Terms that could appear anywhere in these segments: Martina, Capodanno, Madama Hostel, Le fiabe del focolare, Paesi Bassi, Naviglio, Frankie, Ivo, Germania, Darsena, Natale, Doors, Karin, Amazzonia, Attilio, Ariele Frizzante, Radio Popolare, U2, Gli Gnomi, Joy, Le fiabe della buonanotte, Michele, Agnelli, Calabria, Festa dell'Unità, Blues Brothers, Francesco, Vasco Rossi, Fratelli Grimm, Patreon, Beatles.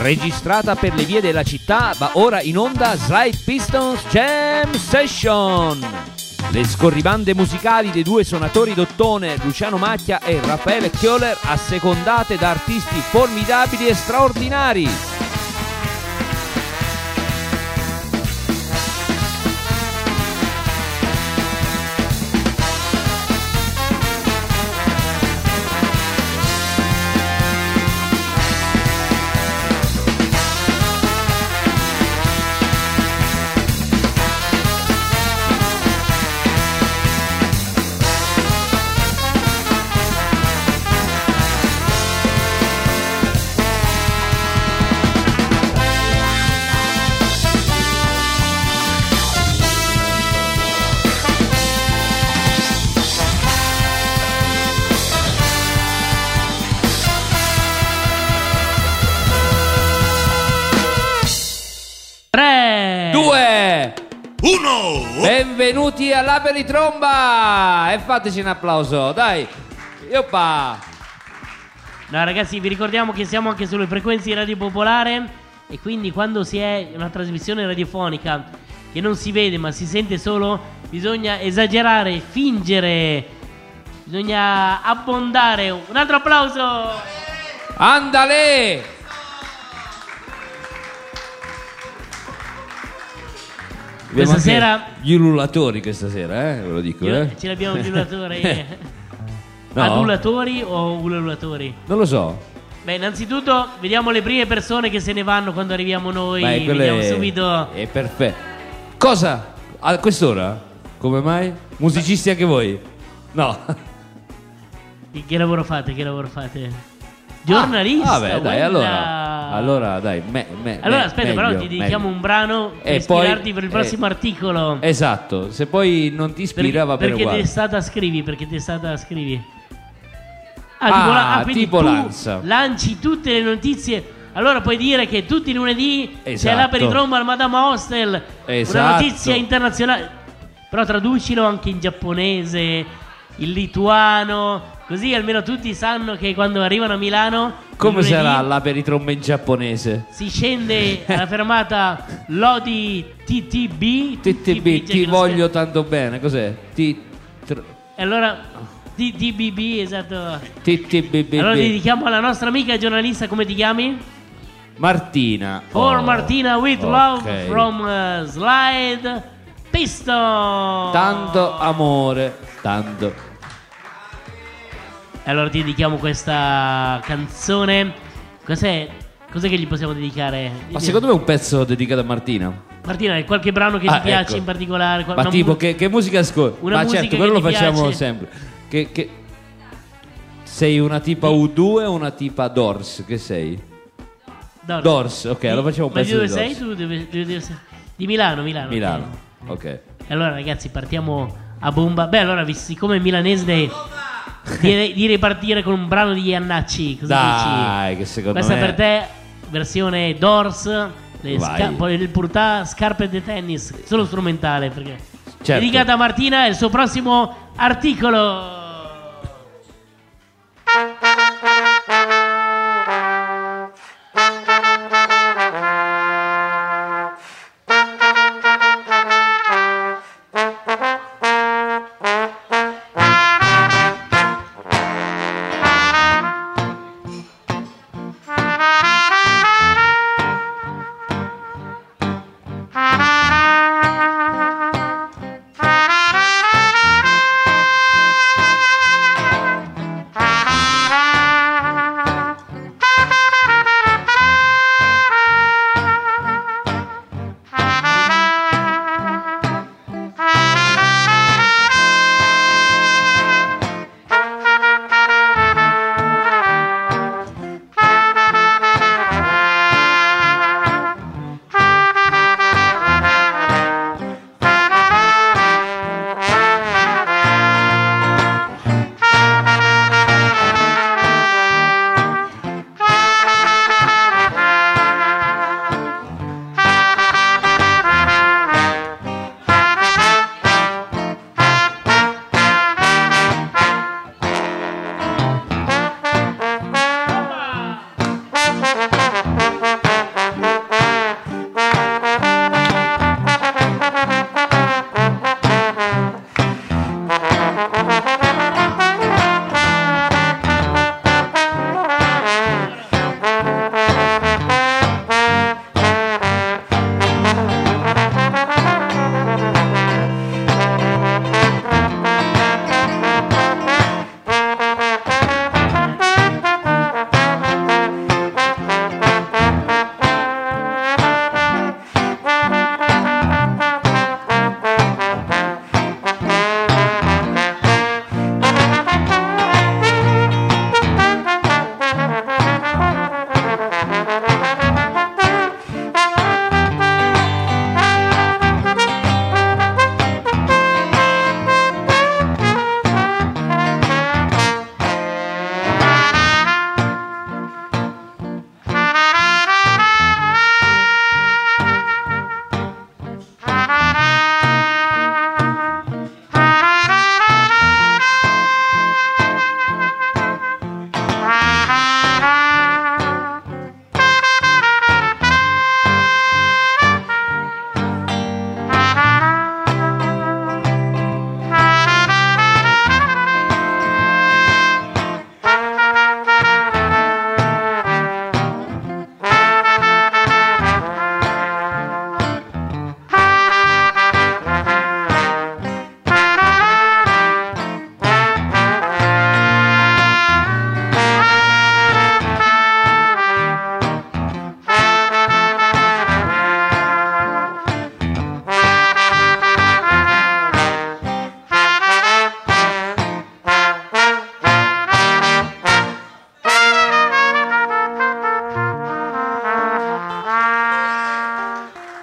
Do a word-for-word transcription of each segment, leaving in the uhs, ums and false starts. registrata per le vie della città, va ora in onda Slide Pistons Jam Session. Le scorribande musicali dei due suonatori d'ottone Luciano Macchia e Raffaele Kohler, assecondate da artisti formidabili e straordinari. Benvenuti all'Aperitromba e fateci un applauso, dai! Yoppa! No ragazzi, vi ricordiamo che siamo anche sulle frequenze di Radio Popolare e quindi quando si è una trasmissione radiofonica che non si vede ma si sente solo, bisogna esagerare, fingere, bisogna abbondare. Un altro applauso! Andale! Questa sera gli ululatori questa sera, eh? Ve lo dico, eh? Ce l'abbiamo gli ululatori. No. Adulatori o ululatori? Non lo so. Beh, innanzitutto vediamo le prime persone che se ne vanno quando arriviamo noi. Beh, vediamo è... subito. È perfetto. Cosa? A quest'ora? Come mai? Musicisti anche voi? No. Che lavoro fate? Che lavoro fate? Giornalista. Ah, vabbè, dai, allora, allora dai, me, me, allora aspetta, meglio, però ti dedichiamo meglio. Un brano per e ispirarti poi, per il prossimo eh, articolo. Esatto, se poi non ti ispira per, va bene uguale. Perché ti è stata scrivi, perché ti è stata scrivi. Ah, ah tipo, la, ah, tipo lanza. Lanci tutte le notizie. Allora puoi dire che tutti i lunedì esatto. C'è l'Aperitromba al Madama Hostel, esatto. Una notizia internazionale. Però traducilo anche in giapponese, in lituano. Così almeno tutti sanno che quando arrivano a Milano. Come sarà l'Aperitromba in giapponese? Si scende alla fermata Lodi T T B. T T B, ti voglio tanto bene. Cos'è? E allora T T B B, esatto. T T B B. Allora dedichiamo alla nostra amica giornalista, come ti chiami? Martina. For Martina with love from Slide Pistons. Tanto amore, tanto. Allora ti dedichiamo questa canzone. Cos'è? Cos'è che gli possiamo dedicare? Ma secondo me è un pezzo dedicato a Martina. Martina, hai qualche brano che ah, ti piace ecco. in particolare? Ma una tipo mu- che, che musica ascolti? Ma musica certo, quello lo facciamo piace. Sempre che, che... Sei una tipa U due o una tipa Doors? Che sei? Doors, Doors. Ok, di... allora facciamo un pezzo. Ma di dove sei tu? Dove, dove, dove sei? Di Milano, Milano Milano, ok, okay. Allora ragazzi partiamo a bomba. Beh allora, siccome milanese dei... Di, di ripartire con un brano di Iannacci. Cosa dai, dici? Che secondo questa me... per te, versione Doors, le sca- il Purtà, scarpe di tennis, solo strumentale perché certo. Dedicata a Martina e il suo prossimo articolo.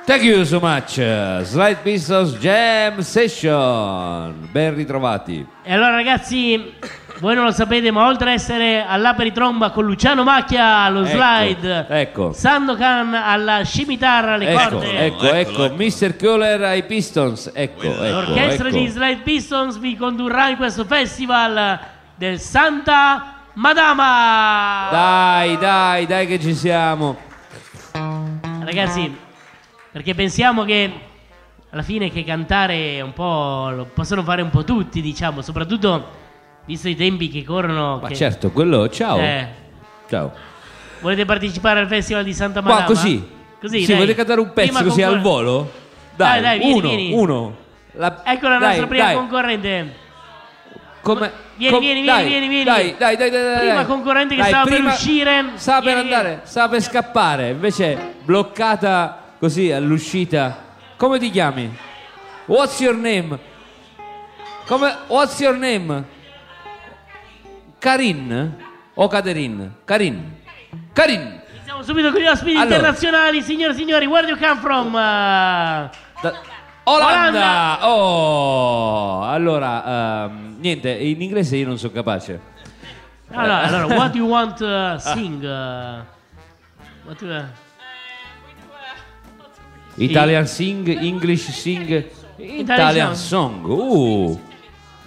Thank you so much. Slide Pistons Jam Session. Ben ritrovati. E allora ragazzi, voi non lo sapete, ma oltre a essere all'aperitromba con Luciano Macchia allo slide, ecco, ecco, Sandokan alla scimitarra alle ecco, corde, ecco, ecco, ecco, ecco, mister Kohler ai Pistons, ecco, ecco, l'orchestra ecco. di Slide Pistons vi condurrà in questo festival del Santa Madama. Dai, dai, dai che ci siamo. Ragazzi, perché pensiamo che alla fine che cantare un po' lo possono fare un po' tutti, diciamo, soprattutto visto i tempi che corrono. Ma che... certo, quello, ciao. Eh. Ciao. Volete partecipare al festival di Santa Madama? Ma così. Così, sì, dai. Volete cantare un pezzo prima così concor- al volo? Dai, dai, dai, uno, vieni, vieni. uno. La... Ecco la dai, nostra prima dai. concorrente. Come... Vieni, Com... vieni, dai, vieni, vieni, dai, dai, dai, dai, dai. Prima concorrente che dai, stava per uscire. Stava per vieni, andare, vieni. stava per scappare, invece bloccata così all'uscita. Come ti chiami? What's your name? Come What's your name? Karin o Katerin? Karin. Karin. Siamo subito con gli ospiti allora. internazionali, signori e signori. Where do you come from? Uh, da- Olanda. Olanda. Oh, allora, um, niente, in inglese io non sono capace. Allora, allora what do you want to uh, sing? Uh, what do you, uh... Italian sing, English sing, Italian song. Uh.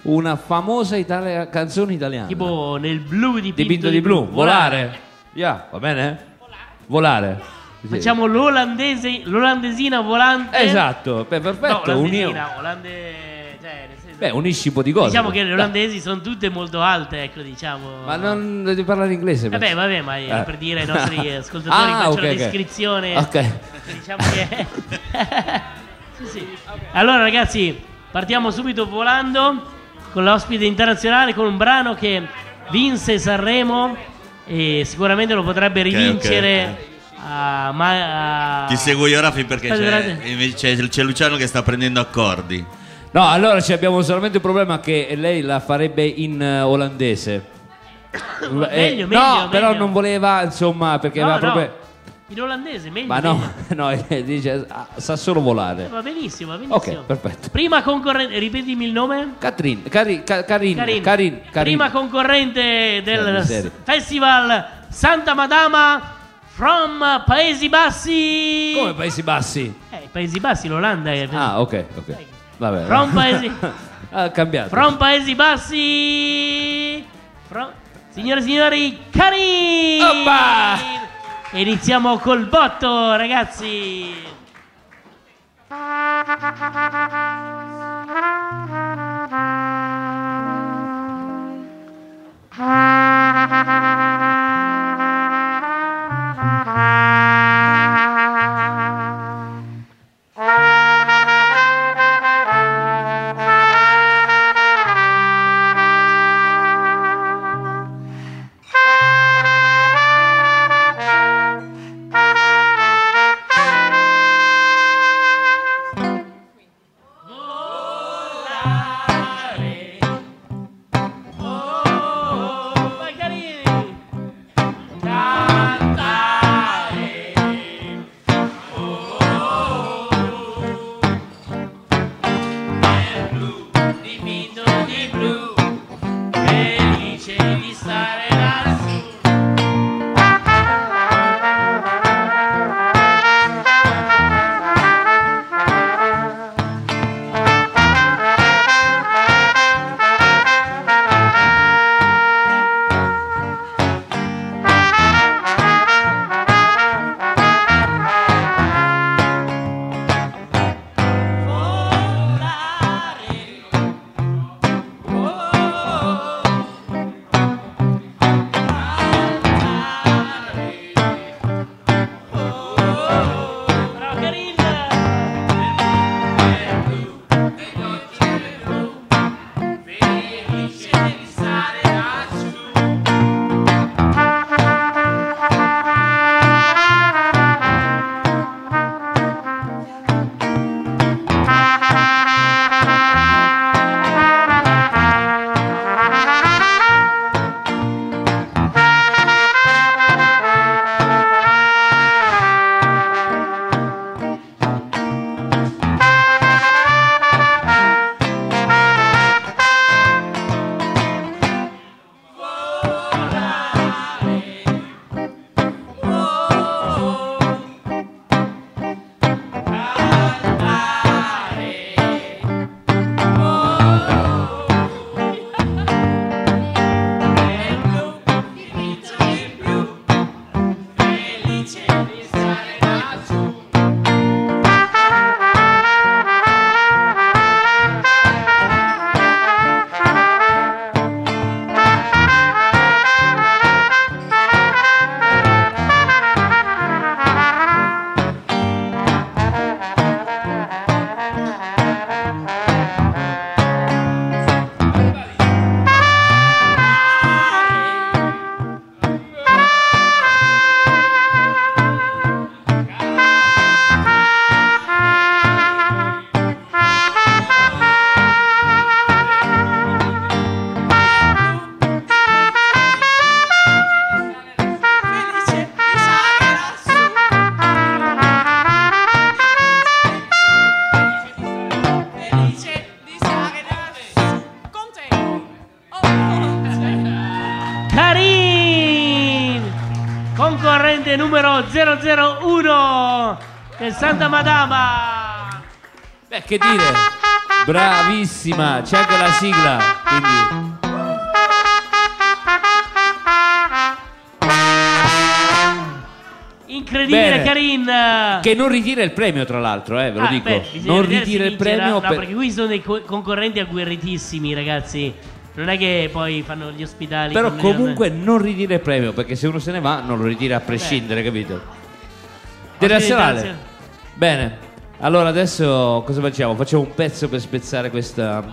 Una famosa Italia, canzone italiana. Tipo nel blu dipinto, dipinto di blu, blu. Volare. Volare. Yeah, va bene? Volare. Volare. Sì. Facciamo l'olandese, l'olandesina volante. Esatto, beh, perfetto. No, l'olandesina, Uni... olande... cioè, nel senso... Beh, unisci un po' di cose. Diciamo che le olandesi sono tutte molto alte, ecco, diciamo. Ma non devi parlare inglese. Vabbè, vabbè, ma eh. per dire ai nostri ascoltatori ah, che faccio okay, la descrizione. Ok. Diciamo che... sì, sì. Okay. Allora, ragazzi, partiamo subito volando con l'ospite internazionale, con un brano che vinse Sanremo e sicuramente lo potrebbe rivincere. Okay, okay. A ma- a... Ti seguo io, Raffi, perché c'è, c'è, c'è Luciano che sta prendendo accordi. No, allora ci abbiamo solamente il problema che lei la farebbe in olandese. meglio, eh, meglio, no, meglio. Però non voleva, insomma, perché no, va no. proprio... In olandese, meglio. Ma no, no, dice, sa solo volare. Eh, va benissimo, va benissimo. Ok, perfetto. Prima concorrente, ripetimi il nome. Katrin, Karin, Karin, Karin. Karin. Prima concorrente del s- Festival Santa Madama from Paesi Bassi. Come Paesi Bassi? Eh, Paesi Bassi, l'Olanda è. Ah, ok, ok. Vabbè. From Paesi ah, cambiato. From Paesi Bassi. From... Signore e signori, Karin. Oppa! Iniziamo col botto, ragazzi. zero zero uno del Santa Madama. Beh, che dire, bravissima, c'è anche la sigla, quindi incredibile. Bene. Karin, che non ritira il premio, tra l'altro, eh, ve lo ah, dico, beh, non ritira il premio, no, per... no, perché qui sono dei co- concorrenti agguerritissimi, ragazzi. Non è che poi fanno gli ospitali. Però comunque le... non ritira il premio, perché se uno se ne va non lo ritira a prescindere, beh, capito? Del nazionale. Bene. Allora adesso cosa facciamo? Facciamo un pezzo per spezzare questa,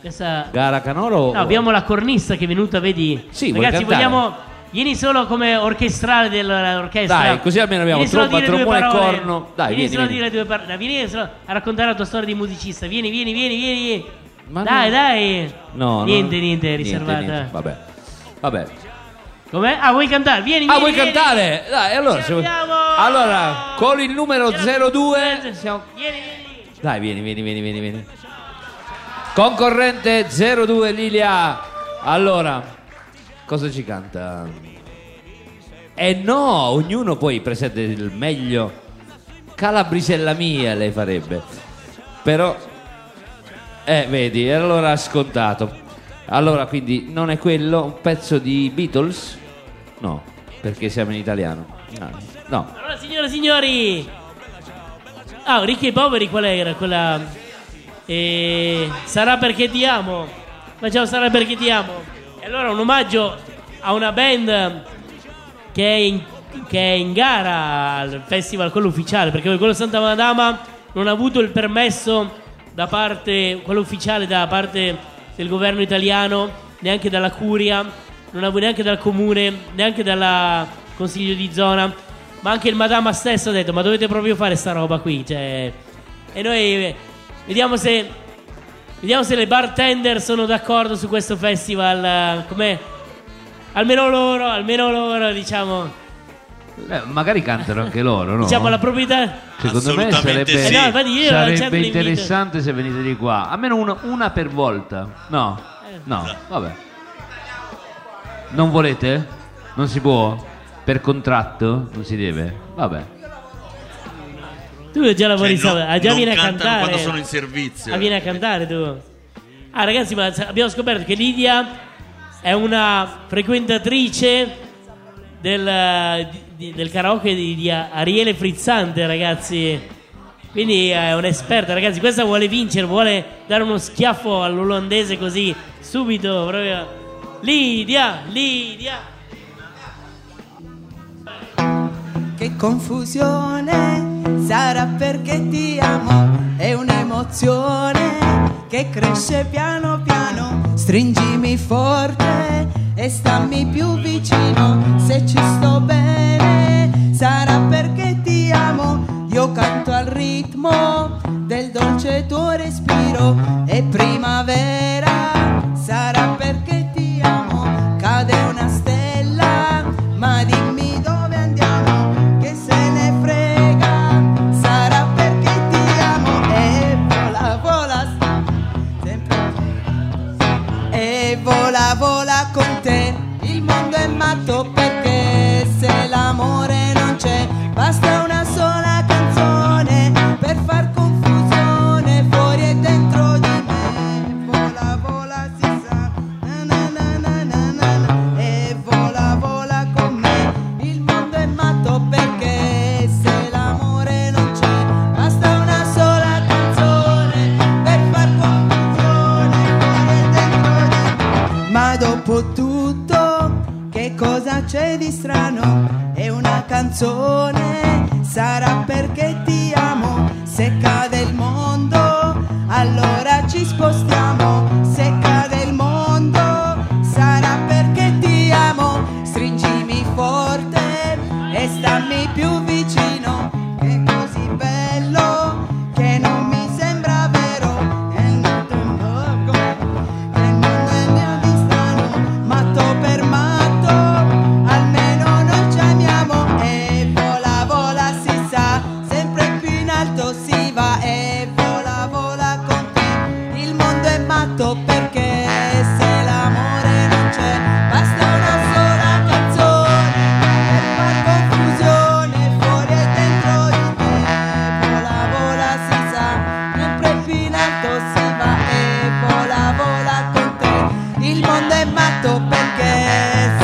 questa... gara canoro? No, abbiamo la cornista che è venuta, vedi? Sì, ragazzi, vogliamo... vieni solo come orchestrale dell'orchestra. Dai, così almeno abbiamo tromba, trombone e corno. Dai, vieni, vieni solo a dire due parole. Vieni solo a raccontare la tua storia di musicista. Vieni, vieni, vieni, vieni. Ma dai, no. dai, no, niente, no, niente, riservata. Niente, niente. Vabbè, vabbè. Com'è? Ah, vuoi cantare? Vieni, vieni. Ah, vuoi vieni, cantare? Vieni. Dai, allora. Se... allora, con il numero zero due. Siamo... vieni, vieni. Dai, vieni, vieni, vieni, vieni, vieni. Concorrente zero due, Lilia. Allora, cosa ci canta? Eh no, ognuno poi presenta il meglio. Calabrisella mia, lei farebbe. Però. Eh, vedi, allora scontato. Allora, quindi non è quello. Un pezzo di Beatles? No, perché siamo in italiano. No, no. Allora, signore e signori, ah, Ricchi e poveri, qual era quella? Eh, sarà perché ti amo. Facciamo Sarà perché ti amo. E allora un omaggio a una band che è in, che è in gara al festival, quello ufficiale, perché quello Santa Madama non ha avuto il permesso da parte, quello ufficiale, da parte del governo italiano, neanche dalla curia, non avevo neanche dal comune, neanche dal consiglio di zona, ma anche il Madama stesso ha detto: ma dovete proprio fare sta roba qui, cioè. E noi vediamo se vediamo se le bartender sono d'accordo su questo festival, come almeno loro, almeno loro, diciamo. Eh, magari cantano anche loro, no? Diciamo la proprietà. Secondo me sarebbe, sì. eh no, io sarebbe interessante l'invito. Se venite di qua. Almeno uno, una per volta. No, no, vabbè. Non volete? Non si può? Per contratto? Non si deve? Vabbè. Tu già lavori, cioè, no, già vieni a cantare quando sono in servizio. Ah, vieni a cantare tu. Ah, ragazzi, ma abbiamo scoperto che Lidia è una frequentatrice Del, di, del karaoke di, di Ariele Frizzante, ragazzi. Quindi è un'esperta, ragazzi. Questa vuole vincere, vuole dare uno schiaffo all'olandese così subito, proprio. Lidia, Lidia. Che confusione, sarà perché ti amo. È un'emozione che cresce piano piano. Stringimi forte e stammi più vicino, se ci sto bene sarà perché ti amo. Io canto al ritmo del dolce tuo respiro, è primavera, sarà perché ti amo. Cade una stella, ma dimmi dove andiamo, che se ne frega, sarà perché ti amo. E vola, vola, sempre e vola, vola con te, il mondo è matto perché se l'amore non c'è, basta una sola canzone per far confusione fuori e dentro di me. Vola, vola, si sa, c'è di strano, è una canzone, sarà perché ti amo. Se cade il mondo, allora ci spostiamo. Se cade il mondo, sarà perché ti amo. Stringimi forte e stammi più vicino. È così bello che non mi sembra vero. È nato un poco, che il mondo è mio di strano. Matto per matto, almeno noi ci amiamo. E vola, vola, si sa, sempre più in alto si va. E vola, vola con te, il mondo è matto perché se l'amore non c'è, basta una sola canzone per far confusione fuori e dentro di te. Vola, vola, si sa, sempre più in alto si va. E vola, vola con te, il mondo è matto perché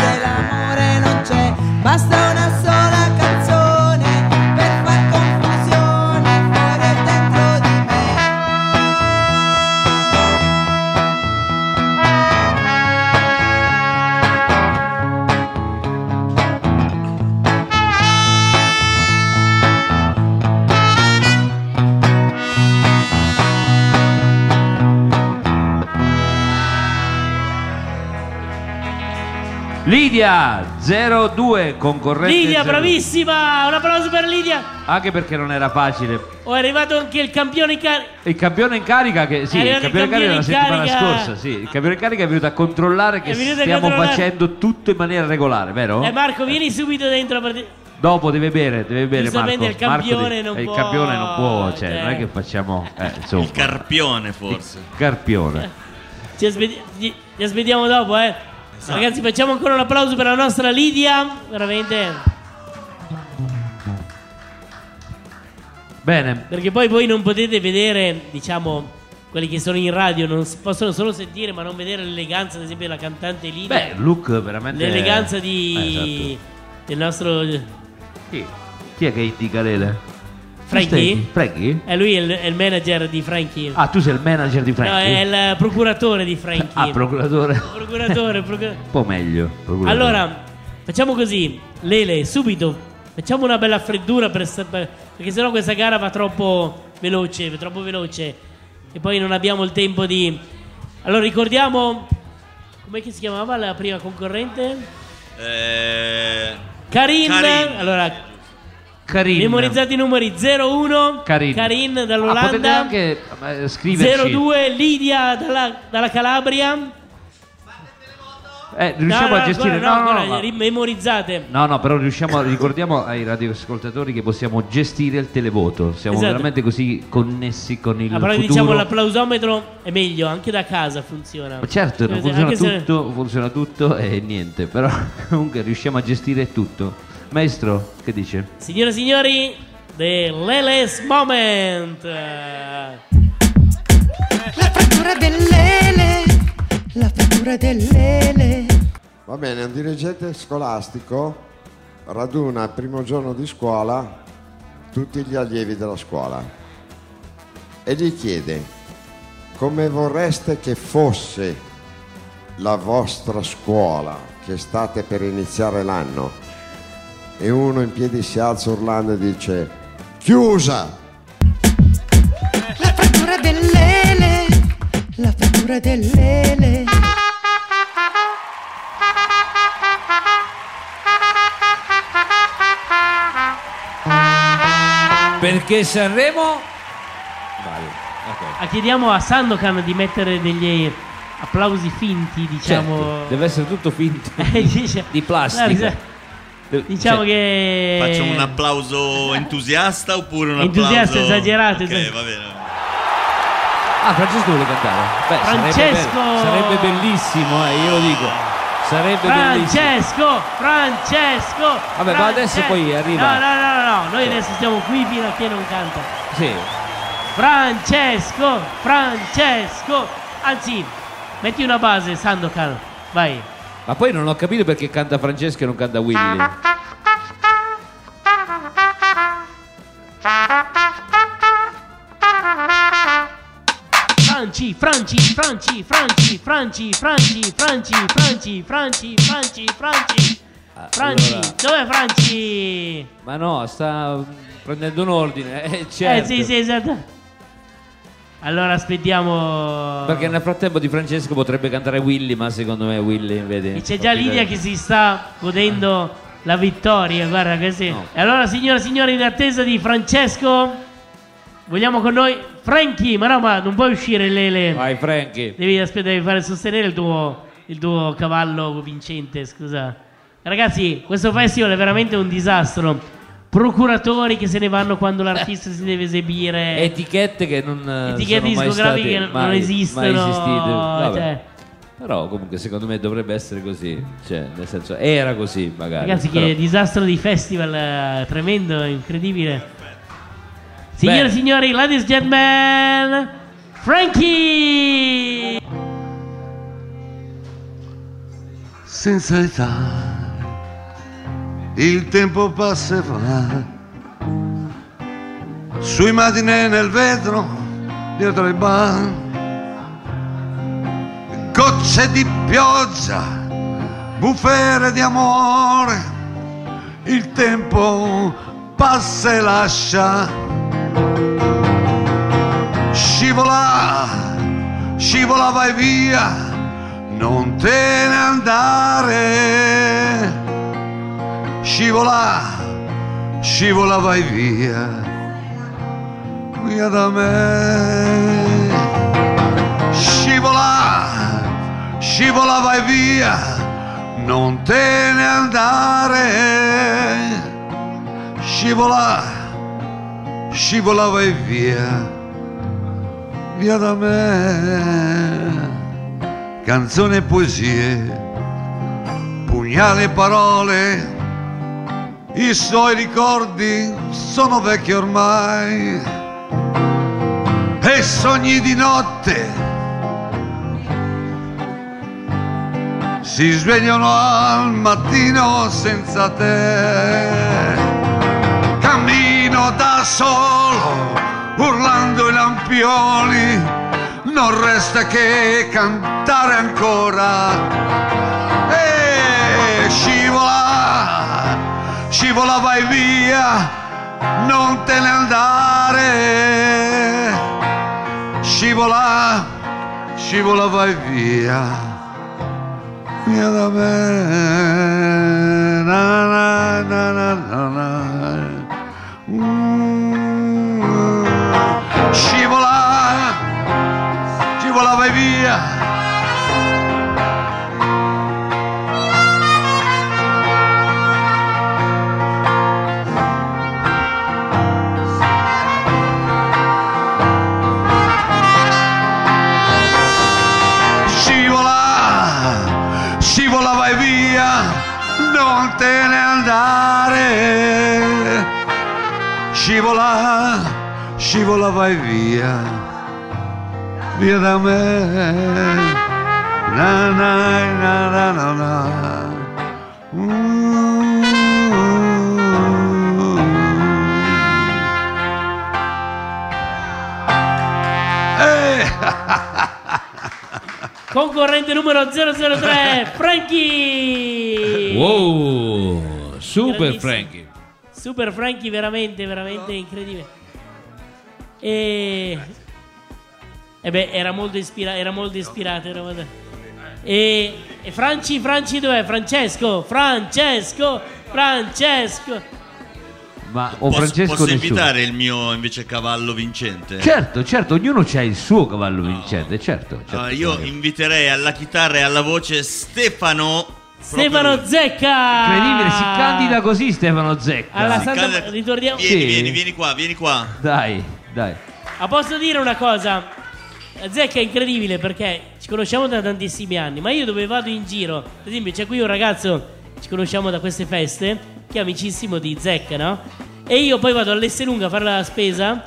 se l'amore non c'è, basta una sola canzone per far confusione fuori e dentro di me. Lidia zero due concorrente Lidia, zero due. Bravissima! Un applauso per Lidia! Anche perché non era facile. Oh, è arrivato anche il campione in carica. Il campione in carica che sì, È il arrivato campione in carica la settimana scorsa, sì, il campione in carica è venuto a controllare che È venuto a stiamo controllare. facendo tutto in maniera regolare, vero? Eh, Marco, vieni subito dentro la partita. Dopo deve bere, deve bere Marco. Giustamente il campione Marco non eh, può- Il campione non può, cioè, cioè. non è che facciamo eh, insomma. Il carpione forse. Il carpione. Ci aspet- ci- ci aspettiamo dopo, eh. Ragazzi, facciamo ancora un applauso per la nostra Lidia. Veramente. Bene. Perché poi voi non potete vedere, diciamo, quelli che sono in radio, non s- possono solo sentire, ma non vedere l'eleganza, ad esempio, della cantante Lidia. Beh, look veramente. L'eleganza di. Eh, esatto. Del nostro. Chi? Chi è che indica l'ele? Frankie? Frankie? Eh, lui è il, è il manager di Frankie. Ah, tu sei il manager di Frankie? No, è il procuratore di Frankie. Ah, procuratore. Procuratore, procur- Un po' meglio. Procuratore. Allora, facciamo così, Lele, subito. Facciamo una bella freddura per, per, perché sennò questa gara va troppo veloce, va troppo veloce. E poi non abbiamo il tempo di. Allora, ricordiamo. Com'è che si chiamava la prima concorrente? Eh... Karin. Karin. Allora. Karin. Memorizzate i numeri zero uno Karin, Karin dall'Olanda, ah, potete anche eh, scriverci. zero due Lidia dalla, dalla Calabria. Eh, riusciamo no, no, a gestire ancora, no, no, ancora, no, no, memorizzate. No, no, però riusciamo, ricordiamo ai radioascoltatori che possiamo gestire il televoto. Siamo esatto. veramente così connessi con il ah, però futuro. Diciamo l'applausometro è meglio, anche da casa funziona. Ma certo, non funziona tutto, se... funziona tutto e niente, però comunque riusciamo a gestire tutto. Maestro, che dice? Signore e signori, The Lele's Moment. La frattura dell'Ele, la frattura dell'Ele. Va bene, un dirigente scolastico raduna il primo giorno di scuola tutti gli allievi della scuola e gli chiede: come vorreste che fosse la vostra scuola che state per iniziare l'anno? E uno in piedi si alza urlando e dice: chiusa! La frattura dell'Ele, la frattura dell'Ele. Perché Sanremo? Vale. Okay. Chiediamo a Sandokan di mettere degli applausi finti, diciamo. Certo. Deve essere tutto finto. Di plastica. Diciamo cioè, che faccio un applauso entusiasta oppure un entusiasta applauso esagerato? Ok, esagerato. Va bene. Ah, Francesco vuole cantare. Beh, Francesco sarebbe, be- sarebbe bellissimo, eh, io lo dico. Sarebbe Francesco, bellissimo. Francesco, Vabbè, Francesco. ma adesso poi arriva. No, no, no, no, no. noi sì. adesso siamo qui fino a che non canta. Sì. Francesco, Francesco. Anzi, metti una base, Sandokan. Vai. Ma poi non ho capito perché canta Francesco e non canta Willy. Franci, Franci, Franci, Franci, Franci, Franci, Franci, Franci, Franci, Franci, Franci, Franci, Ah, Franci, allora... dov'è Franci? Ma no, sta prendendo un ordine, eh, certo. Eh sì, sì, esatto. Allora aspettiamo. Perché nel frattempo di Francesco potrebbe cantare Willy, ma secondo me Willy vede. C'è già Lidia che si sta godendo la vittoria, guarda così. No. E allora signora e signori, in attesa di Francesco, vogliamo con noi Frankie, ma no, ma non puoi uscire Lele. Vai Frankie. Devi aspettare, devi fare sostenere il tuo, il tuo cavallo vincente, scusa. Ragazzi, questo festival è veramente un disastro. Procuratori che se ne vanno quando l'artista si deve esibire, etichette che non etichette discografiche che non mai, esistono mai cioè. Però comunque secondo me dovrebbe essere così, cioè nel senso era così magari. Ragazzi, però... che disastro di festival tremendo, incredibile. Signore e signori, ladies and gentlemen, Frankie. Senza età il tempo passa e va, sui matine nel vetro, dietro i bar, gocce di pioggia, bufere di amore, il tempo passa e lascia scivola, scivola vai via, non te ne andare. Scivola, scivola vai via, via da me. Scivola, scivola vai via, non te ne andare. Scivola, scivola vai via, via da me. Canzoni e poesie, pugnali e parole, i suoi ricordi sono vecchi ormai, e sogni di notte si svegliano al mattino senza te. Cammino da solo urlando i lampioni, non resta che cantare ancora. E scivola, scivola vai via, non te ne andare. Scivola, scivola vai via, via da me. Na na na na na na. Mm. Scivola, scivola vai via. Te ne andare, scivola, scivola vai via, via da me. Na na na na na na. Mm. Eh. Concorrente numero zero zero tre, Frankie. Wow, super Frankie. Super Frankie, veramente, veramente incredibile. E, e beh, era molto ispirato, era molto ispirato. Era molto... E, e Franci, Franci dov'è? Francesco, Francesco, Francesco. Ma o posso, Francesco posso invitare il mio invece cavallo vincente? Certo, certo, ognuno c'ha il suo cavallo no. vincente, certo, certo. Uh, io certo. inviterei alla chitarra e alla voce Stefano Stefano Zecca. Incredibile, si candida così Stefano Zecca. Alla Santa... candida... Ritorniamo... Vieni, sì. vieni, vieni qua, vieni qua. Dai, dai. Ma posso dire una cosa? Zecca è incredibile perché ci conosciamo da tantissimi anni, ma io dove vado in giro, per esempio c'è qui un ragazzo, ci conosciamo da queste feste, che è amicissimo di Zecca, no? E io poi vado all'Esselunga a fare la spesa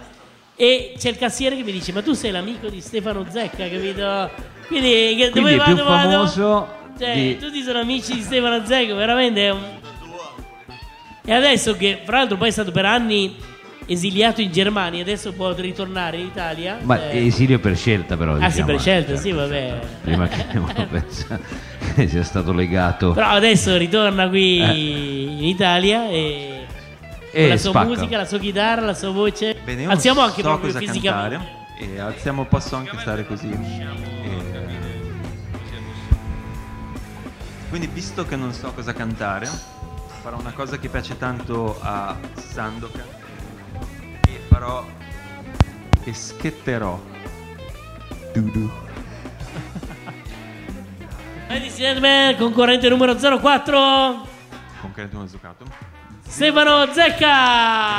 e c'è il cassiere che mi dice: ma tu sei l'amico di Stefano Zecca, capito? Quindi, che, Quindi dove vado, più famoso vado? Cioè, di... tutti sono amici di Stefano Zecca, veramente è un... E adesso che, fra l'altro, poi è stato per anni esiliato in Germania, adesso può ritornare in Italia. Ma cioè... esilio per scelta, però. Ah diciamo, sì, per scelta, certo, sì, vabbè. Prima che uno pensa... sia stato legato. Però adesso ritorna qui eh. in Italia e, e con la sua spacca. musica, la sua chitarra, la sua voce. Bene, alziamo anche proprio fisicamente. Cantare, e alziamo, posso anche stare così. E... Quindi, visto che non so cosa cantare, farò una cosa che piace tanto a Sandokan, e farò che schietterò. Dudu. Ladies and gentlemen, concorrente numero zero quattro, concorrente numero zero quattro, Stefano Zecca.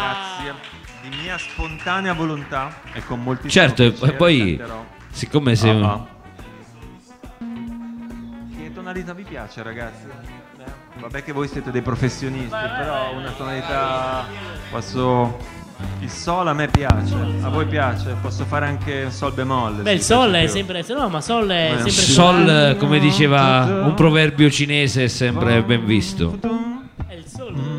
Grazie, di mia spontanea volontà e con molti certo piacere, e poi canterò. Siccome sei uh-huh. un... che tonalità vi piace, ragazzi? Eh, vabbè che voi siete dei professionisti, vabbè, però una tonalità posso... Il sol a me piace, a voi piace? Posso fare anche sol bemolle? Beh, il sol è sempre, no, ma sol è sempre sol, come diceva un proverbio cinese, è sempre ben visto. È il sol.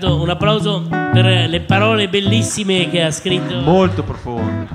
Un applauso per le parole bellissime che ha scritto. Molto profondo.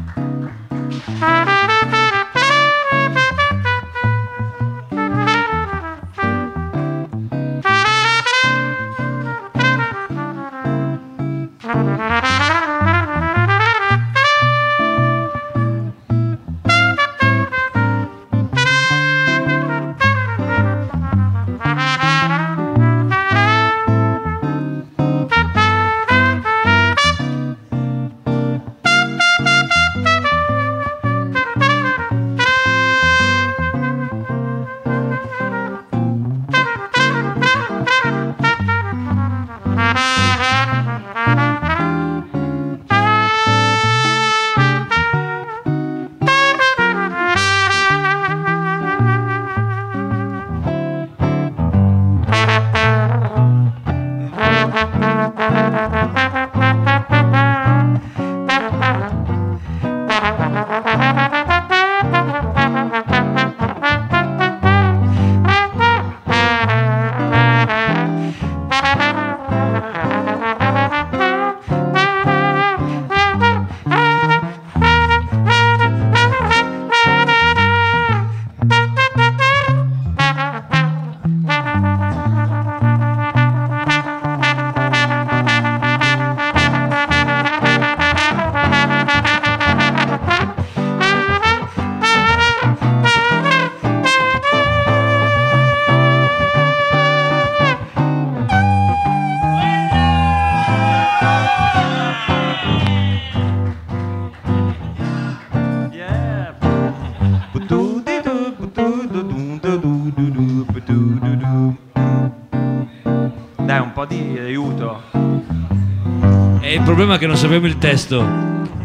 Il problema è che non sapevo il testo.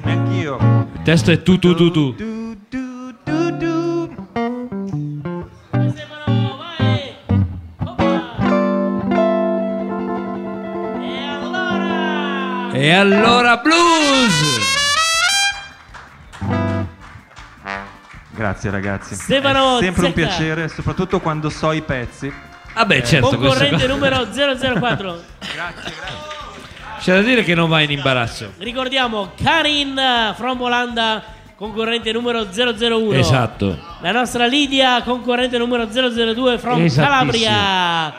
Neanch'io. Il testo è tu tu tu tu. E allora blues. Grazie ragazzi. Stefano, è sempre un piacere, soprattutto quando so i pezzi. Ah beh, certo. Concorrente numero zero zero quattro. Grazie. C'è da dire che non va in imbarazzo. Ricordiamo Karin from Olanda, concorrente numero zero zero uno. Esatto. La nostra Lidia, concorrente numero zero zero due from Calabria. La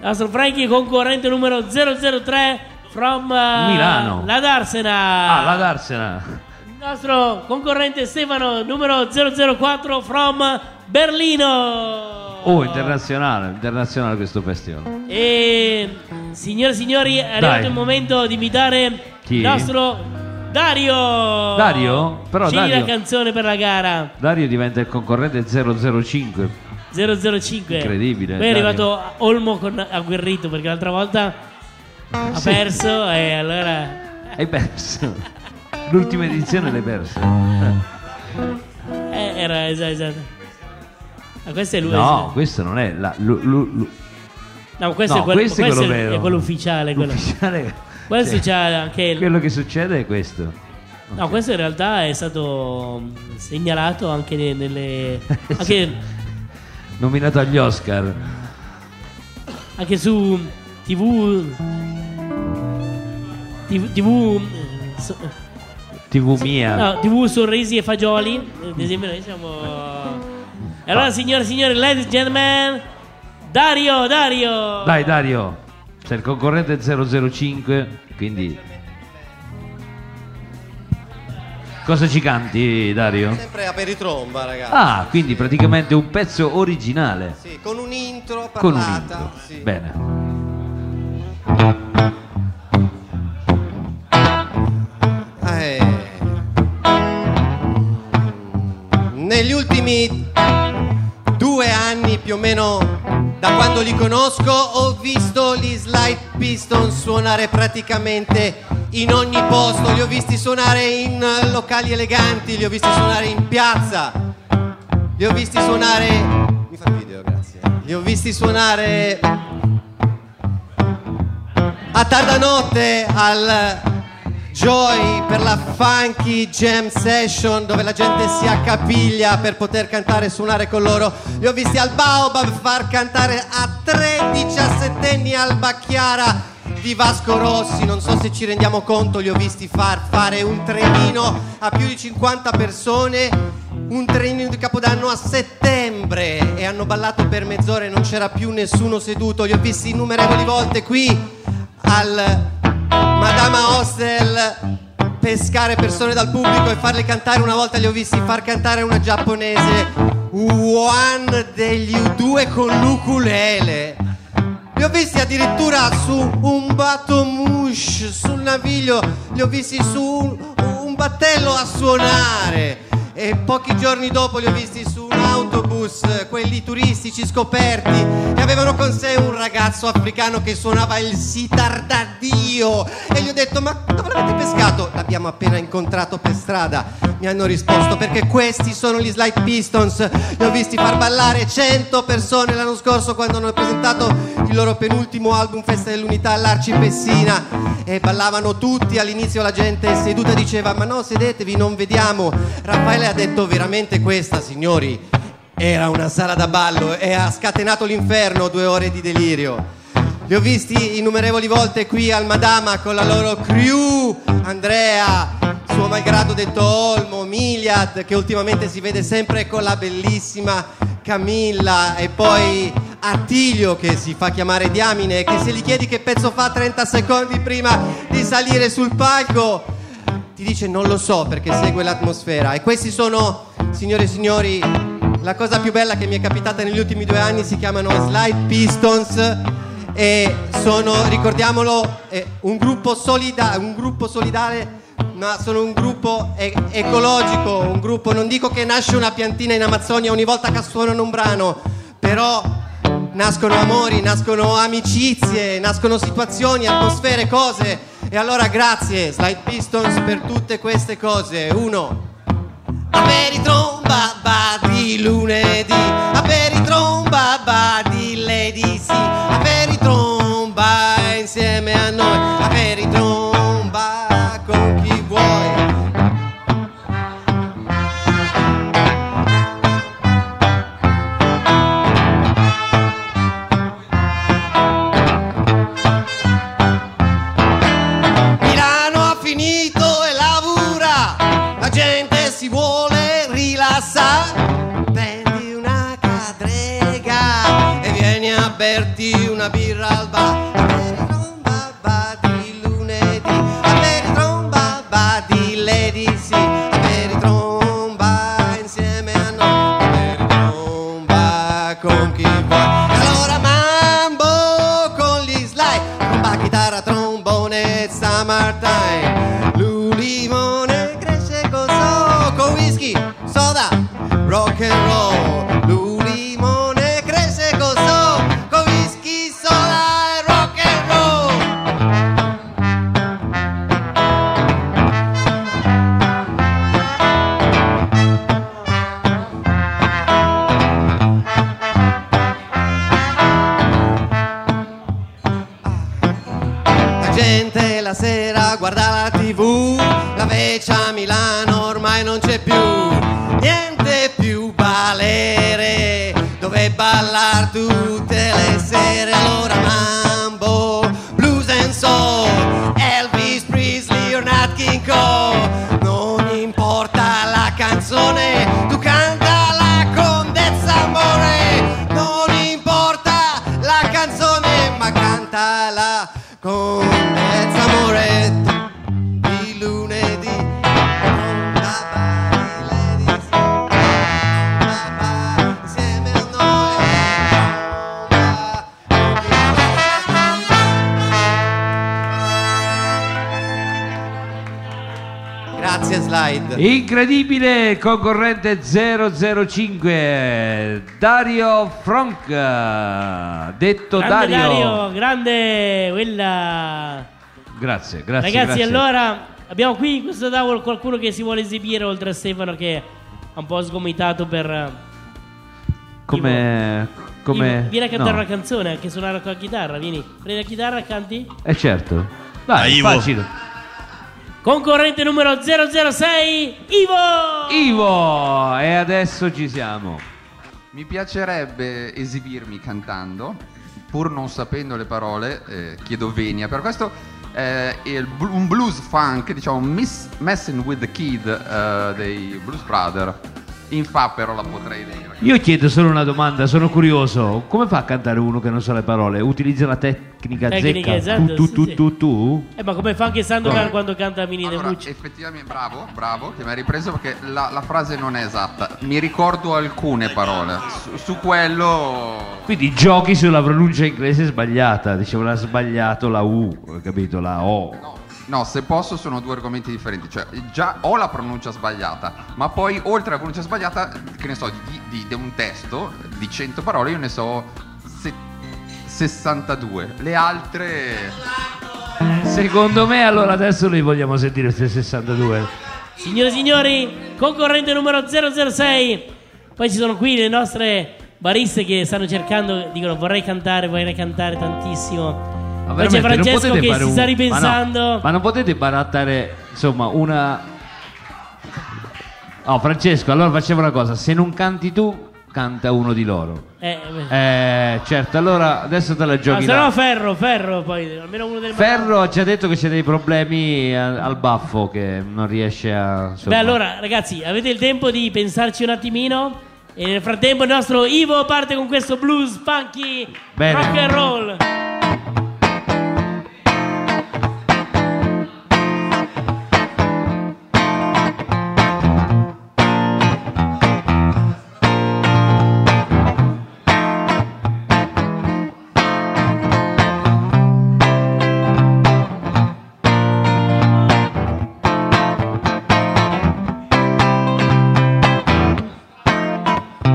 nostra Frankie, concorrente numero zero zero tre from uh, Milano. La Darsena. Ah, la Darsena. Il nostro concorrente Stefano, numero zero zero quattro from Berlino. Oh, internazionale, internazionale questo festival. E signore e signori, è arrivato il momento di invitare Chi? il nostro Dario. Dario? Però scegli Dario, la canzone per la gara. Dario diventa il concorrente zero zero cinque. zero zero cinque. Incredibile. Poi è arrivato Olmo con agguerrito, perché l'altra volta ha sì. perso e allora... Hai perso. L'ultima edizione l'hai persa. Eh, era esatto, esatto. Ma questo è lui. No, esatto. Questo non è la, lu, lu, lu. No, questo, no, è, quel, questo, questo è, quello è quello ufficiale, quello ufficiale. Questo cioè, c'ha anche il... Quello che succede è questo. Okay. No, questo in realtà è stato segnalato anche nelle anche nominato agli Oscar. Anche su T V T V T V mia. No, T V Sorrisi e Fagioli, ad esempio, noi siamo. E allora, signore e signori, ladies and gentlemen, Dario, Dario. Dai, Dario. C'è il concorrente zero zero cinque, quindi cosa ci canti, Dario? Sempre aperitromba, ragazzi. Ah, quindi praticamente un pezzo originale. Sì, con un intro parlata. Con un intro. Sì. Bene. Negli ultimi due anni più o meno, da quando li conosco, ho visto gli Slide Pistons suonare praticamente in ogni posto. Li ho visti suonare in locali eleganti, li ho visti suonare in piazza, li ho visti suonare... Mi fa il video, grazie. Li ho visti suonare a tarda notte al... Joy, per la funky jam session dove la gente si accapiglia per poter cantare e suonare con loro. Li ho visti al Baobab far cantare a tre diciassettenni al Bacchiara di Vasco Rossi. Non so se ci rendiamo conto, li ho visti far fare un trenino a più di cinquanta persone, un trenino di Capodanno a settembre, e hanno ballato per mezz'ora e non c'era più nessuno seduto. Li ho visti innumerevoli volte qui al Madama Hostel pescare persone dal pubblico e farle cantare. Una volta li ho visti far cantare una giapponese, One degli U due, con l'ukulele. Li ho visti addirittura su un batomush, sul Naviglio. Li ho visti su un, un battello a suonare. E pochi giorni dopo li ho visti su un autobus, quelli turistici scoperti, che avevano con sé un ragazzo africano che suonava il sitar da Dio. E gli ho detto: ma dove l'avete pescato? L'abbiamo appena incontrato per strada, mi hanno risposto, perché questi sono gli Slide Pistons. Li ho visti far ballare cento persone l'anno scorso quando hanno presentato il loro penultimo album, Festa dell'Unità, all'Arci Pessina. E ballavano tutti, all'inizio la gente seduta diceva: ma no, sedetevi, non vediamo. Raffaele ha detto: veramente questa, signori, era una sala da ballo, e ha scatenato l'inferno, due ore di delirio. Li ho visti innumerevoli volte qui al Madama con la loro crew, Andrea, suo malgrado detto Olmo, Miliat, che ultimamente si vede sempre con la bellissima Camilla, e poi Attilio, che si fa chiamare Diamine, e che se gli chiedi che pezzo fa trenta secondi prima di salire sul palco ti dice non lo so, perché segue l'atmosfera. E questi sono, signore e signori, la cosa più bella che mi è capitata negli ultimi due anni. Si chiamano Slide Pistons e sono, ricordiamolo, un gruppo, solida- un gruppo solidale, ma sono un gruppo e- ecologico, un gruppo, non dico che nasce una piantina in Amazzonia ogni volta che suonano un brano, però nascono amori, nascono amicizie, nascono situazioni, atmosfere, cose. E allora grazie Slide Pistons per tutte queste cose. Uno, aperitromba ba di lunedì, aperitromba ba di lady sì, aperitromba insieme a noi, aperitromba con chi vuoi. Milano ha finito e lavora, la gente si vuole rilassare. Prendi una cadrega e vieni a berti una birra al bar. Aperitron ba di lunedì, aperitron ba di lady sì, aperitron ba insieme a noi, aperitron ba con chi vuoi. E allora mambo con gli Slide, tromba, chitarra, trombone, summertime, lu limone cresce con so, con whisky, soda, rock and roll, lu limone ballar tutte le sere l'ora mambo, blues and soul, Elvis Presley o Nat King Cole. Non importa la canzone, tu cantala con del amore. Non importa la canzone, ma cantala con del amore. Slide. Incredibile concorrente zero zero cinque Dario Frank, detto grande Dario. Dario, grande quella. Grazie, grazie. Ragazzi, grazie. Allora abbiamo qui in questo tavolo qualcuno che si vuole esibire oltre a Stefano che ha un po' sgomitato per. Come. Ivo. Come... Ivo, vieni a cantare no. una canzone, anche suonare con la chitarra. Vieni, prendi la chitarra e canti. Eh certo. Vai, vai facile. Concorrente numero zero zero sei, Ivo! Ivo! E adesso ci siamo. Mi piacerebbe esibirmi cantando, pur non sapendo le parole, eh, chiedo venia. Per questo eh, è un blues funk, diciamo miss, Messing with the Kid eh, dei Blues Brothers. In fa però la potrei dire. Io chiedo solo una domanda, sono curioso. Come fa a cantare uno che non sa le parole? Utilizza la tecnica? Tecnica zecca, esatto, tu, tu, sì, tu, tu, tu. Eh, ma come fa anche Sandokan no. quando canta Mini allora, Demucci? Effettivamente, bravo, bravo, che mi hai ripreso perché la, la frase non è esatta. Mi ricordo alcune parole. Su, su quello. Quindi giochi sulla pronuncia inglese sbagliata. Dicevo, l'ha sbagliato la U, capito? La O. No, no, se posso, sono due argomenti differenti. Cioè, già ho la pronuncia sbagliata, ma poi oltre alla pronuncia sbagliata, che ne so, di, di, di un testo di cento parole, io ne so sessantadue, le altre secondo me. Allora adesso le vogliamo sentire queste sessantadue. Signore e signori, concorrente numero zero zero sei. Poi ci sono qui le nostre bariste che stanno cercando, dicono vorrei cantare, vorrei cantare tantissimo. Ma poi c'è Francesco che si un... sta ripensando. Ma, no, ma non potete barattare insomma una. No, Francesco, allora facciamo una cosa, se non canti tu canta uno di loro. Eh, eh certo, allora adesso te la giochi. Ma no, se no Ferro, Ferro poi, almeno uno del Ferro ha già detto che c'è dei problemi al, al baffo che non riesce a insomma. Beh, allora ragazzi, avete il tempo di pensarci un attimino e nel frattempo il nostro Ivo parte con questo blues funky rock and roll.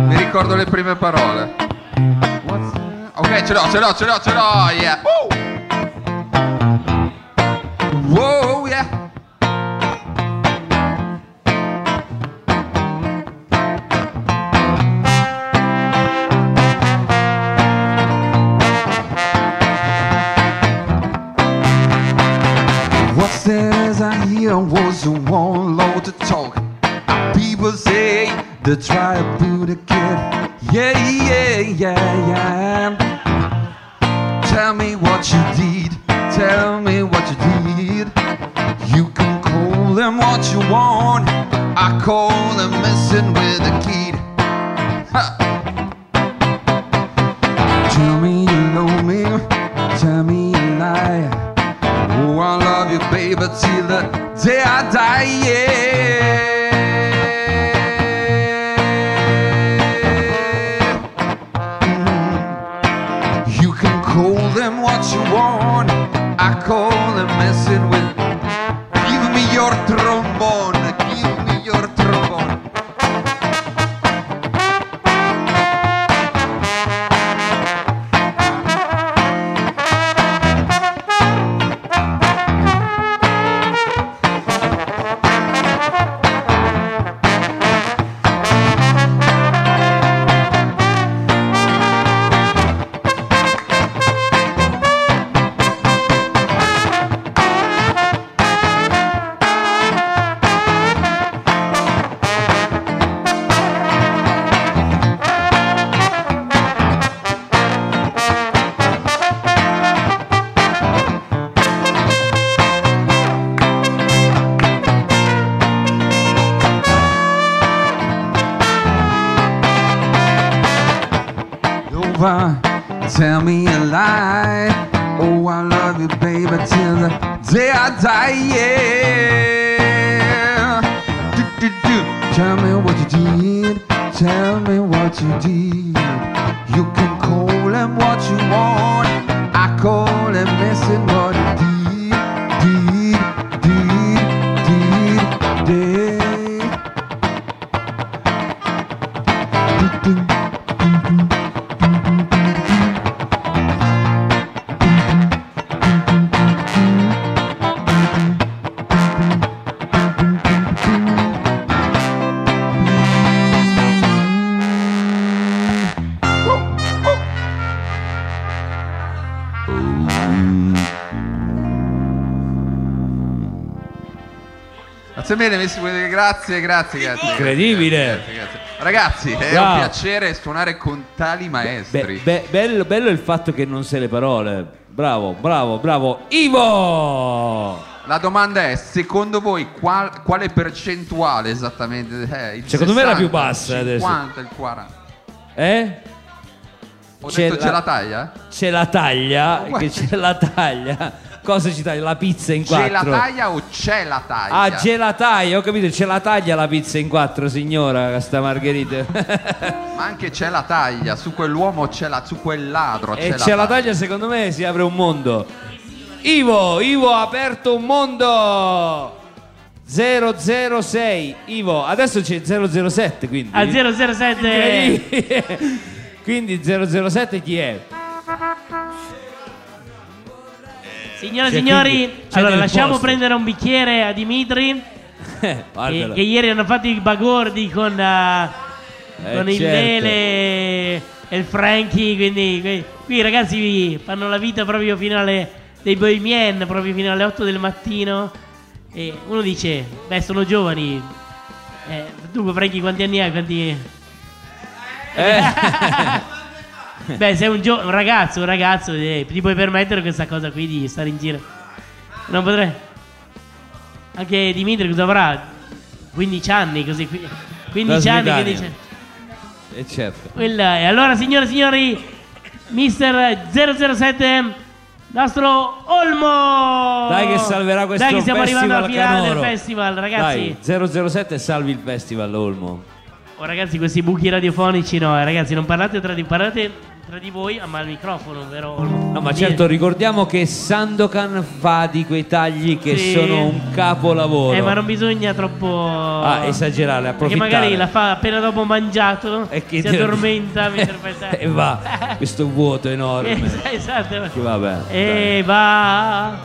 Ricordo le prime parole. Ok, ce l'ho, ce l'ho, ce l'ho, ce l'ho, yeah. Woo! Wow, yeah. What's that I hear was one load to talk. People say they try to do the kid. Yeah, yeah, yeah, yeah. Tell me what you did. Tell me what you did. You can call them what you want. I call them messing with a kid. Ha. Tell me you love me. Tell me you lie. Oh, I love you, baby, till the day I die. Yeah. You want, I call them messing with. Give me your trombone, give me your trombone. over, tell me a lie. Oh, I love you, baby, till the day I die, yeah. Do, do, do. Tell me what you did, tell me what you did. You can call him what you want, I call him missing what he did, did, did, did, did. Do, do. Bene, grazie, grazie, grazie. Incredibile. Grazie, grazie. Ragazzi, è wow. un piacere suonare con tali maestri. Be- be- bello, bello il fatto che non sei le parole. Bravo, bravo, bravo. Ivo! La domanda è, secondo voi qual- quale percentuale esattamente? Eh, il secondo sessanta, me è la più bassa il cinquanta, adesso. Il quaranta. Eh? Ho c'è detto la- c'è la taglia? C'è la taglia, oh, che c'è la taglia. Cosa ci taglia? La pizza in quattro? Gelataglia o gelataglia? Ah, gelataglia, ho capito, ce la taglia la pizza in quattro, signora, sta margherita. Ma anche ce la taglia, su quell'uomo c'è la, su quel ladro c'è e la ce la taglia, secondo me si apre un mondo. Ivo, Ivo ha aperto un mondo. zero zero sei, Ivo, adesso c'è zero zero sette, quindi. Ah, zero zero sette. Quindi zero zero sette chi è? Signore e signori, quindi, allora lasciamo posto. Prendere un bicchiere a Dimitri eh, che, che ieri hanno fatto i bagordi con, uh, eh, con il certo. Lele e il Frankie, quindi qui, qui ragazzi fanno la vita proprio fino alle dei bohemian, proprio fino alle otto del mattino e uno dice, beh sono giovani, eh, tu Frankie quanti anni hai? Quanti... Eh. Beh, sei un, gio- un ragazzo, un ragazzo, eh, ti puoi permettere questa cosa qui di stare in giro? Non potrei. Anche Dimitri cosa avrà? quindici anni, così qui. quindici anni, quindici anni. E certo. Quella, e allora, signore e signori, mister zero zero sette, nostro Olmo! Dai che salverà questo festival. Dai che stiamo arrivando alla finale canoro. Del festival, ragazzi. Dai, zero zero sette salvi il festival, Olmo. Oh, ragazzi, questi buchi radiofonici, no, ragazzi, non parlate tra di parlate... tra di voi ma al microfono, vero? No, ma certo, ricordiamo che Sandokan fa di quei tagli che sì. sono un capolavoro. Eh, ma non bisogna troppo ah, esagerare, approfittare. Che magari la fa appena dopo mangiato e che si addormenta mentre fa e va questo vuoto enorme. Esatto. Che vabbè. E va.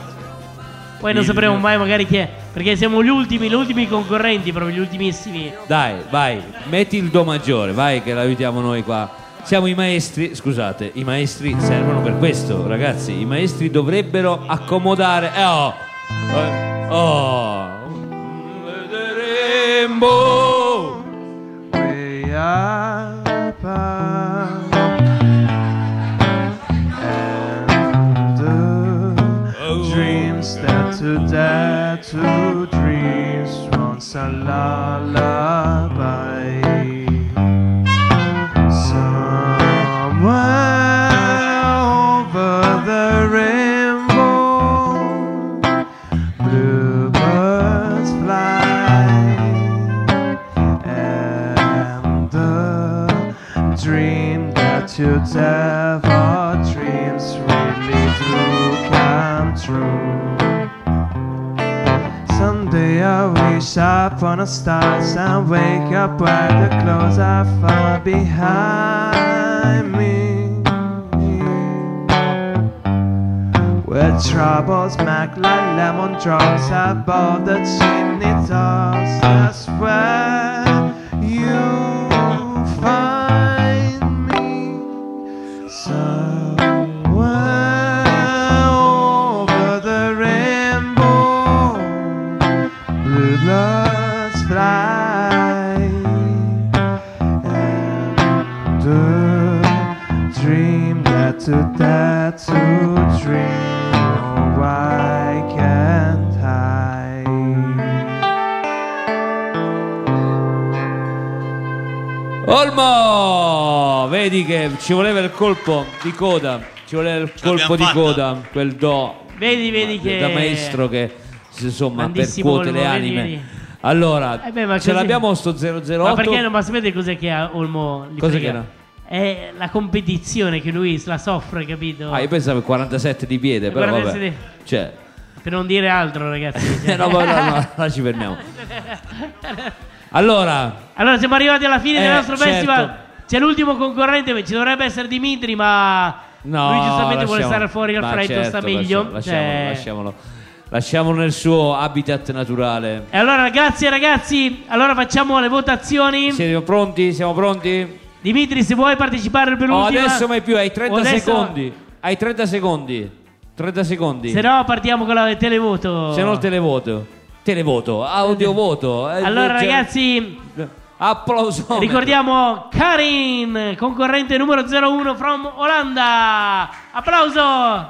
Poi il... non sapremo mai magari chi è, perché siamo gli ultimi, gli ultimi concorrenti, proprio gli ultimissimi. Dai, vai, metti il do maggiore, vai che l'aiutiamo noi qua. Siamo i maestri, scusate, i maestri servono per questo, ragazzi. I maestri dovrebbero accomodare. Eh oh! Eh, oh! Vedremo! We are part and the dreams that to dare to dreams once a lullaby. To death our dreams really do come true. Someday I wish upon a star and wake up where the clothes are far behind me, where troubles smack like lemon drops above the chimney tops. That's where you find somewhere over the rainbow, bluebirds fly, and the dream that to that to dream, oh, I can't hide. Olmo! vedi che ci voleva il colpo di coda, ci voleva il ce colpo di fatta. coda, quel do vedi, vedi ma, che... da maestro che insomma percuote le anime. Vedi, vedi. Allora, eh beh, ma ce così... l'abbiamo sto zero zero otto. Ma perché non ma sapete cos'è che ha Olmo? Cosa che era? È la competizione che lui la soffre, capito? Ah, io pensavo quarantasette di piede, però quarantasette vabbè. Di... Cioè... Per non dire altro, ragazzi. Cioè... no, no, no, no, no, ci fermiamo. Allora... Allora, siamo arrivati alla fine eh, del nostro certo. festival. C'è l'ultimo concorrente, ci dovrebbe essere Dimitri, ma... No, lui giustamente vuole stare fuori al freddo, certo, sta meglio. Lasciamolo, cioè... lasciamolo. Lasciamolo nel suo habitat naturale. E allora, grazie ragazzi. Allora facciamo le votazioni. Siete pronti? Siamo pronti? Dimitri, se vuoi partecipare per l'ultima. Oh, adesso mai più, hai trenta adesso... secondi. Hai trenta secondi. trenta secondi. Se no partiamo con la televoto. Se no il televoto. Televoto, audiovoto. Allora ragazzi, applauso. Ricordiamo Karin, concorrente numero zero uno from Olanda. Applauso.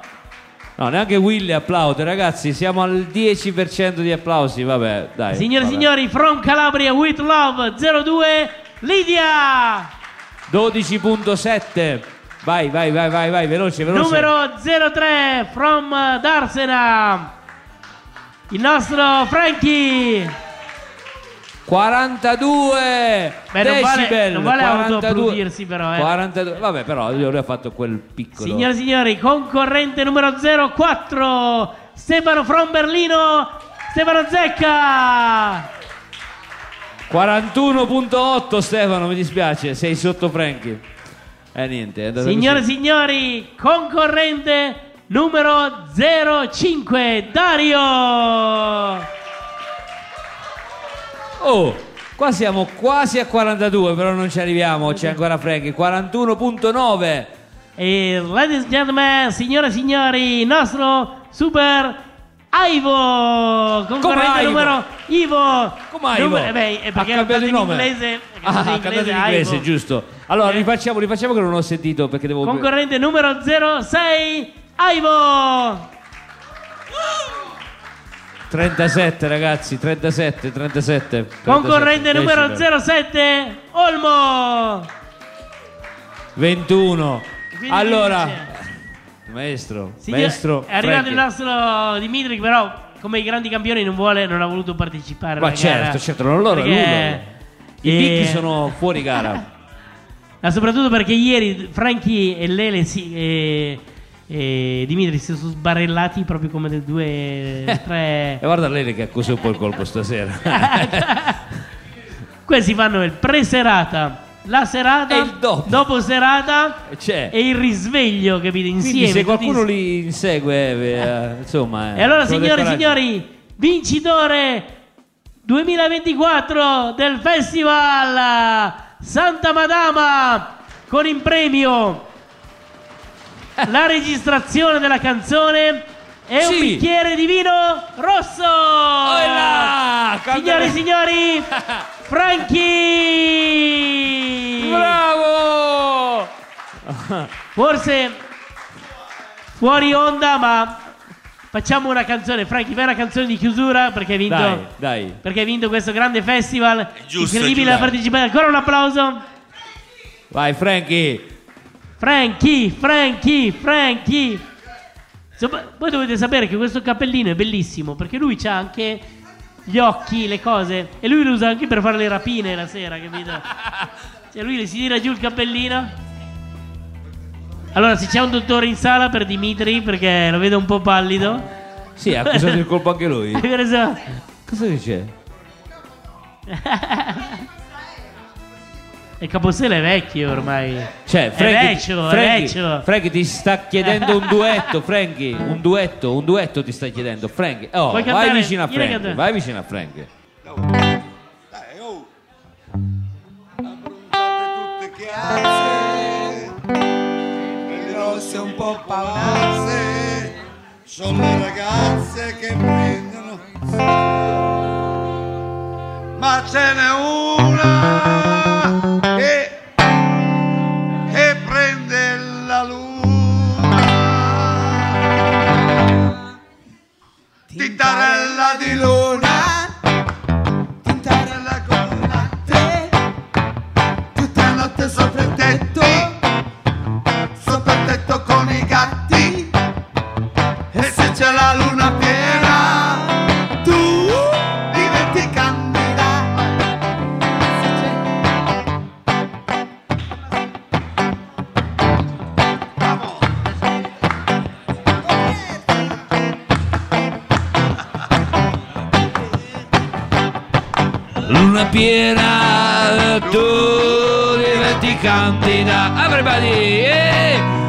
No, neanche Willy applaude, ragazzi, siamo al dieci per cento di applausi, vabbè, dai. Signore e signori, from Calabria with love zero due Lidia. dodici virgola sette. Vai, vai, vai, vai, vai, veloce, veloce. Numero zero tre from Darsena. Il nostro Frankie. quarantadue. Beh, non vale, non vale autoapplaudirsi però eh. quarantadue. Vabbè però lui ha fatto quel piccolo. Signore e signori, concorrente numero zero quattro Stefano from Berlino, Stefano Zecca. quarantuno virgola otto. Stefano, mi dispiace, sei sotto Frankie. Eh niente. Signore e signori, concorrente numero zero cinque Dario. Oh, qua siamo quasi a quarantadue, però non ci arriviamo, c'è ancora Frankie, quarantuno virgola nove. E ladies and gentlemen, signore e signori, il nostro super Ivo, concorrente numero Ivo. Come Ivo? Numero, eh beh, è perché ha cambiato il nome. In inglese, ah, ha cambiato in inglese, Ivo. Giusto. Allora, eh. rifacciamo, rifacciamo che non ho sentito perché devo... Concorrente numero zero sei, Ivo. trentasette ragazzi, trentasette, trentasette, trentasette. Concorrente numero zero sette, Olmo. ventuno. Quindi allora, maestro, signor, maestro. È arrivato Frankie. Il nostro Dimitri, però come i grandi campioni non vuole, non ha voluto partecipare. Ma certo, gara, certo, non loro, lui. E... I picchi sono fuori gara. Ma soprattutto perché ieri Frankie e Lele si... E... E Dimitri si sono sbarellati proprio come dei due, tre. E guarda Lele che ha così un po' il colpo stasera. Questi fanno il pre-serata, la serata, e il dopo. dopo serata c'è. E il risveglio, capite? Insieme. Quindi se qualcuno tutti... li insegue, eh, insomma. Eh, e allora signori e signori, vincitore duemilaventiquattro del Festival Santa Madama con in premio la registrazione della canzone e sì. un bicchiere di vino rosso. Ola, signore e signori, Frankie. Bravo. Forse fuori onda, ma facciamo una canzone. Frankie, fai una canzone di chiusura perché hai vinto, dai, dai. Perché hai vinto questo grande festival. Giusto, incredibile la partecipazione. Ancora un applauso. Vai Frankie. Frankie, Frankie, Frankie. Voi dovete sapere che questo cappellino è bellissimo perché lui c'ha anche gli occhi, le cose. E lui lo usa anche per fare le rapine la sera, capito? Cioè lui si tira giù il cappellino. Allora se c'è un dottore in sala per Dimitri perché lo vedo un po' pallido. Sì, ha accusato il colpo anche lui. Cosa dice? Il capostello è vecchio ormai. Cioè, Frankie, è vecchio, Frankie, è vecchio. Frankie ti sta chiedendo un duetto, Frankie. Un duetto, un duetto ti sta chiedendo, Frankie. Oh, vai cantare, vicino a Frankie. Vai vicino a Frankie. Dai, oh. Abbronzate tutte chiazze, le rosse un po' palazze, sono le ragazze che prendono. Ma ce n'è una che, che prende la luna, tintarella di luna, tintarella con latte, tutta notte sopra il tetto. luna piena, tu diventi candida. Everybody, yeah!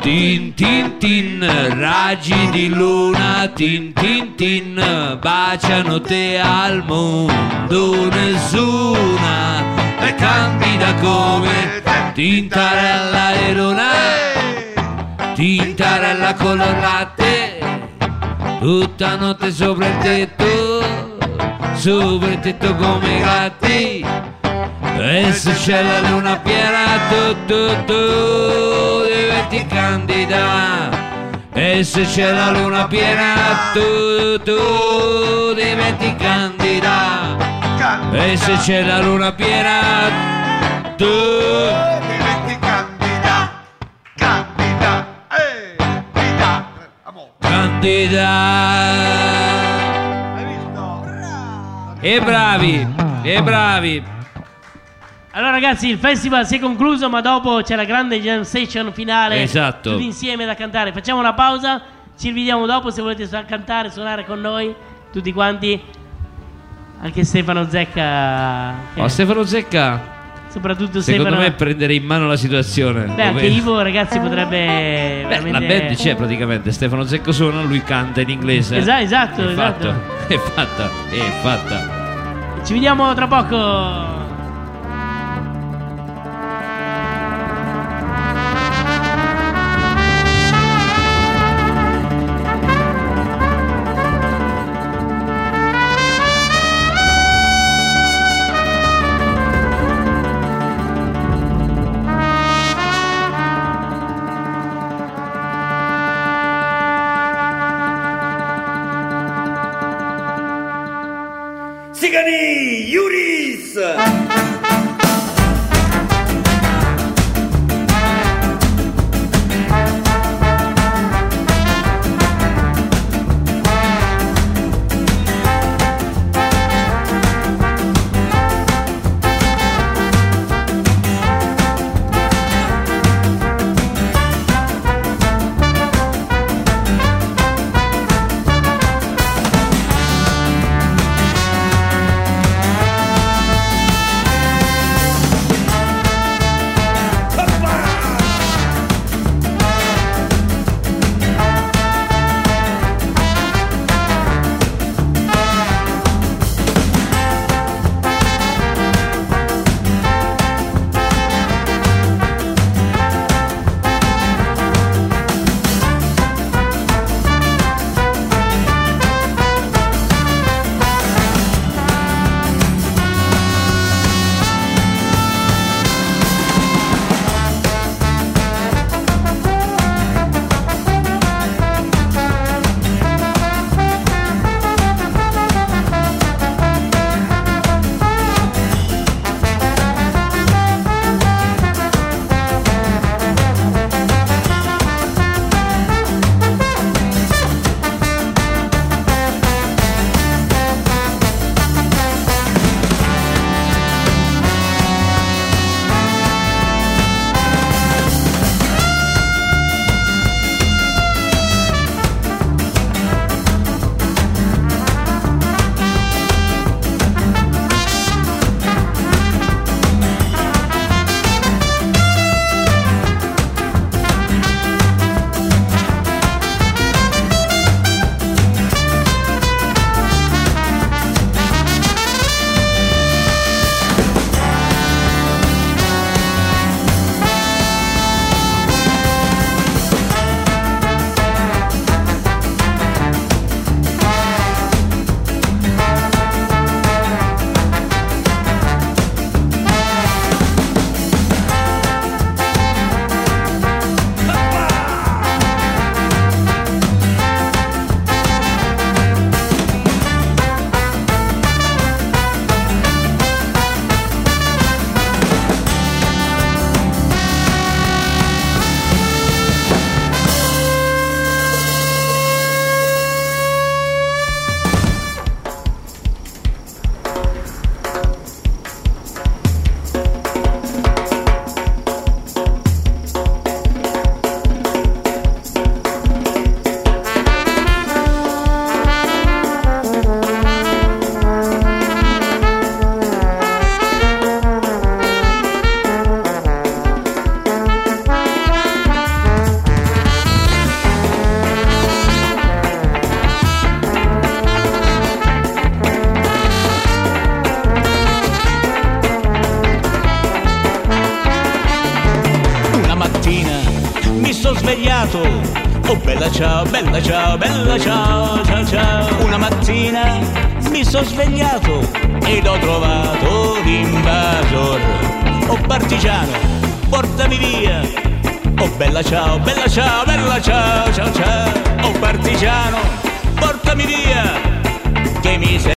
Tin tin tin, raggi di luna, tin tin tin, baciano te al mondo, nessuna è candida come tintarella e luna, tintarella color latte, tutta notte sopra il tetto, sopra il tetto come i gatti. E se c'è la luna piena, tu tu tu diventi candida. E se c'è la luna piena, tu tu diventi candida. E se c'è la luna piena, tu diventi candida. Candida, eh, candida, amore. Candida. Hai visto? E bravi, e bravi. Allora ragazzi, il festival si è concluso, ma dopo c'è la grande jam session finale, esatto, tutti insieme da cantare. Facciamo una pausa, ci rivediamo dopo, se volete su- cantare, suonare con noi, tutti quanti. Anche Stefano Zecca. Oh, eh. Stefano Zecca. Soprattutto Stefano. Secondo me prendere in mano la situazione. Beh, anche vedo. Ivo ragazzi potrebbe... Beh, veramente... la band c'è praticamente, Stefano Zecca suona, lui canta in inglese. Esa- esatto, è esatto. Fatto. È fatta, è fatta. Ci vediamo tra poco. mi sono svegliato, oh bella ciao, bella ciao, bella ciao, ciao ciao. Una mattina mi sono svegliato ed ho trovato l'invasor. Oh partigiano, portami via, oh bella ciao, bella ciao, bella ciao, ciao ciao. Oh partigiano, portami via, che miseria.